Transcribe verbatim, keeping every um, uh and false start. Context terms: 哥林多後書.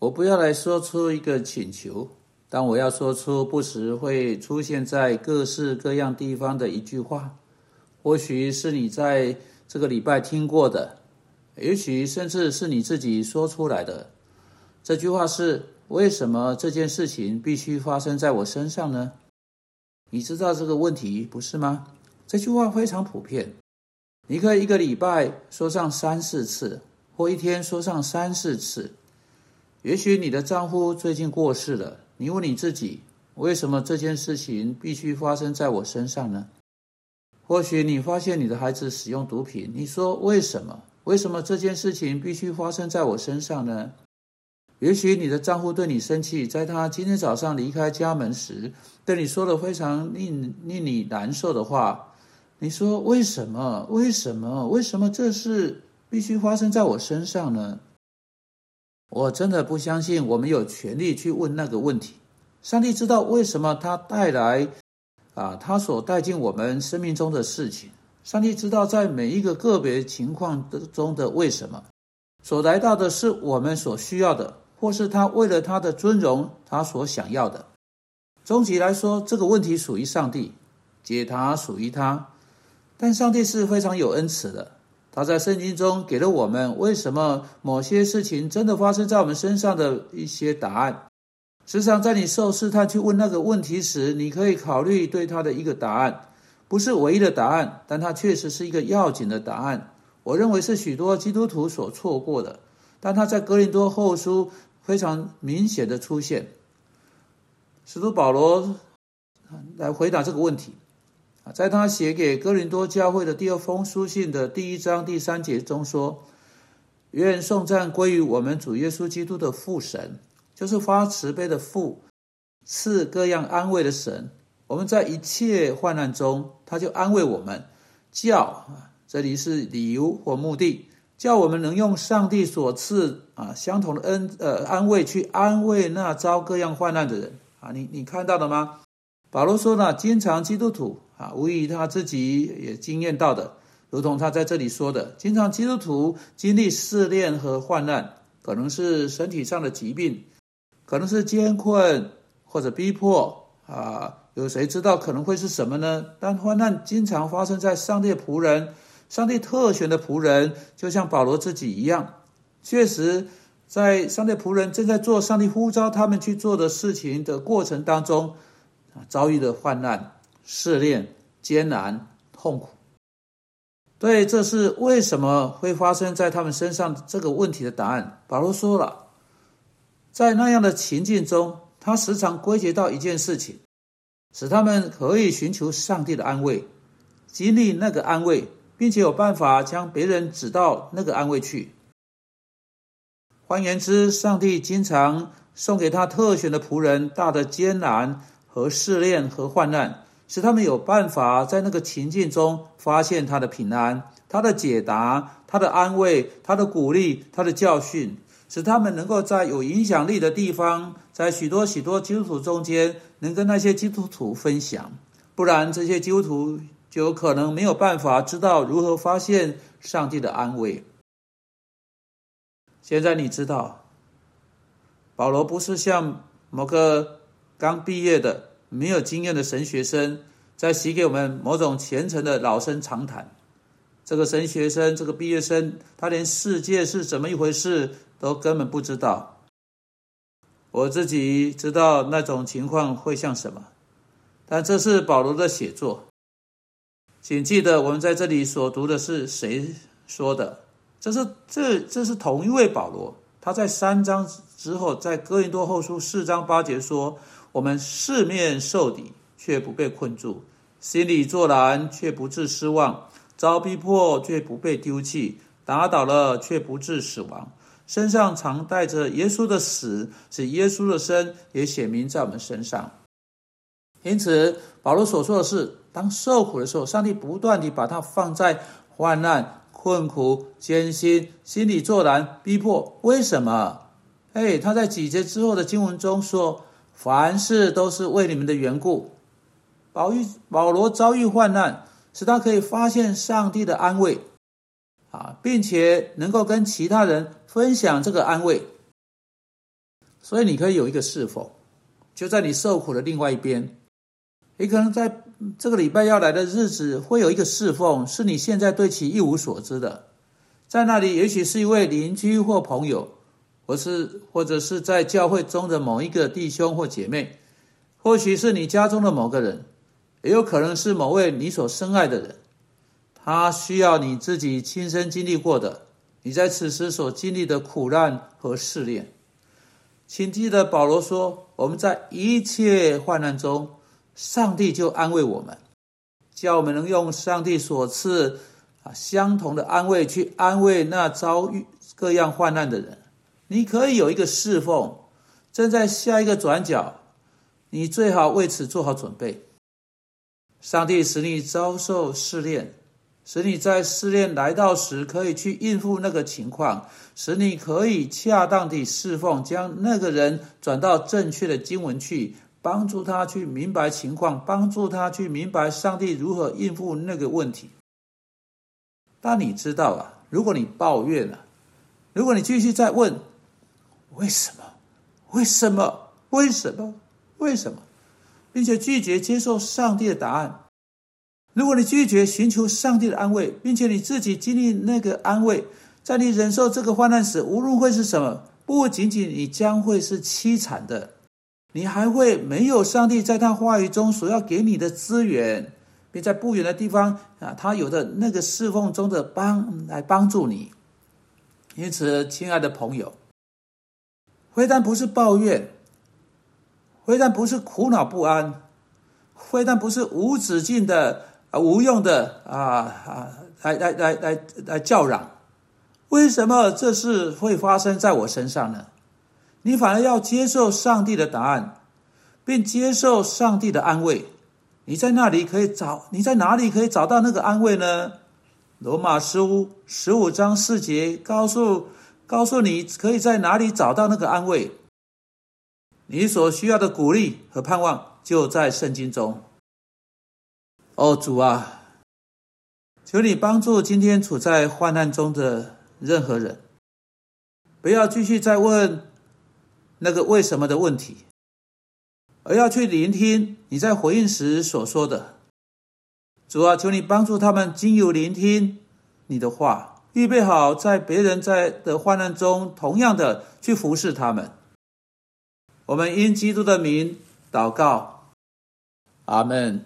我不要来说出一个请求，但我要说出不时会出现在各式各样地方的一句话，或许是你在这个礼拜听过的，也许甚至是你自己说出来的。这句话是：为什么这件事情必须发生在我身上呢？你知道这个问题，不是吗？这句话非常普遍，你可以一个礼拜说上三四次，或一天说上三四次。也许你的丈夫最近过世了，你问你自己，为什么这件事情必须发生在我身上呢？或许你发现你的孩子使用毒品，你说为什么？为什么这件事情必须发生在我身上呢？也许你的丈夫对你生气，在他今天早上离开家门时，对你说了非常令令你难受的话，你说为什么？为什么？为什么这事必须发生在我身上呢？我真的不相信我们有权利去问那个问题。上帝知道为什么他带来啊，他所带进我们生命中的事情。上帝知道在每一个个别情况中的为什么，所来到的是我们所需要的，或是他为了他的尊荣，他所想要的。终极来说，这个问题属于上帝，解答属于他。但上帝是非常有恩慈的，他在圣经中给了我们为什么某些事情真的发生在我们身上的一些答案。时常在你受试探去问那个问题时，你可以考虑对他的一个答案，不是唯一的答案，但它确实是一个要紧的答案。我认为是许多基督徒所错过的，但它在哥林多后书非常明显的出现。使徒保罗来回答这个问题，在他写给哥林多教会的第二封书信的第一章第三节中说：愿颂赞归于我们主耶稣基督的父神，就是发慈悲的父，赐各样安慰的神。我们在一切患难中，他就安慰我们，叫，这里是理由或目的，叫我们能用上帝所赐啊相同的恩呃安慰去安慰那遭各样患难的人啊。你你看到了吗？保罗说呢，经常基督徒啊，无疑他自己也经验到的，如同他在这里说的，经常基督徒经历试炼和患难，可能是身体上的疾病，可能是艰困或者逼迫啊，有谁知道可能会是什么呢？但患难经常发生在上帝仆人，上帝特选的仆人，就像保罗自己一样。确实，在上帝仆人正在做上帝呼召他们去做的事情的过程当中，遭遇的患难、试炼、艰难、痛苦，对这是为什么会发生在他们身上这个问题的答案，保罗说了，在那样的情境中，他时常归结到一件事情，使他们可以寻求上帝的安慰，经历那个安慰，并且有办法将别人指到那个安慰去。换言之，上帝经常送给他特选的仆人大的艰难和试炼和患难，使他们有办法在那个情境中发现他的平安、他的解答、他的安慰、他的鼓励、他的教训，使他们能够在有影响力的地方，在许多许多基督徒中间，能跟那些基督徒分享。不然，这些基督徒就有可能没有办法知道如何发现上帝的安慰。现在你知道，保罗不是像某个刚毕业的没有经验的神学生在写给我们某种虔诚的老生常谈。这个神学生，这个毕业生，他连世界是怎么一回事都根本不知道。我自己知道那种情况会像什么，但这是保罗的写作。请记得我们在这里所读的是谁说的，这是这这是同一位保罗，他在三章之后，在哥林多后书四章八节说，我们四面受敌，却不被困住；心里作难，却不致失望；遭逼迫，却不被丢弃；打倒了，却不致死亡。身上常带着耶稣的死，使耶稣的生也显明在我们身上。因此，保罗所说的是，当受苦的时候，上帝不断地把它放在患难、困苦、艰辛、心里作难、逼迫。为什么？哎，他在几节之后的经文中说，凡事都是为你们的缘故。保遇保罗遭遇患难，使他可以发现上帝的安慰啊，并且能够跟其他人分享这个安慰。所以你可以有一个是否，就在你受苦的另外一边。你可能在这个礼拜要来的日子会有一个侍奉，是你现在对其一无所知的。在那里也许是一位邻居或朋友，或是或者是在教会中的某一个弟兄或姐妹，或许是你家中的某个人，也有可能是某位你所深爱的人。他需要你自己亲身经历过的，你在此时所经历的苦难和试炼。请记得保罗说，我们在一切患难中，上帝就安慰我们，叫我们能用上帝所赐啊相同的安慰去安慰那遭遇各样患难的人。你可以有一个侍奉，正在下一个转角，你最好为此做好准备。上帝使你遭受试炼，使你在试炼来到时可以去应付那个情况，使你可以恰当地侍奉，将那个人转到正确的经文去，帮助他去明白情况，帮助他去明白上帝如何应付那个问题。但你知道啊，如果你抱怨了、啊，如果你继续再问为什么、为什么、为什么、为什么，并且拒绝接受上帝的答案，如果你拒绝寻求上帝的安慰，并且你自己经历那个安慰，在你忍受这个患难时，无论会是什么，不仅仅你将会是凄惨的，你还会没有上帝在他话语中所要给你的资源，并在不远的地方啊，他有的那个侍奉中的帮来帮助你。因此，亲爱的朋友，非但不是抱怨，非但不是苦恼不安，非但不是无止境的、啊、无用的啊啊来来来来来叫嚷，为什么这事会发生在我身上呢？你反而要接受上帝的答案，并接受上帝的安慰。你在那里可以找，你在哪里可以找到那个安慰呢？罗马书十五章四节告诉告诉你可以在哪里找到那个安慰。你所需要的鼓励和盼望就在圣经中。哦，主啊，求你帮助今天处在患难中的任何人，不要继续再问那个为什么的问题，而要去聆听你在回应时所说的。主啊，求你帮助他们经由聆听你的话，预备好在别人在的患难中同样的去服侍他们。我们因基督的名祷告，阿们。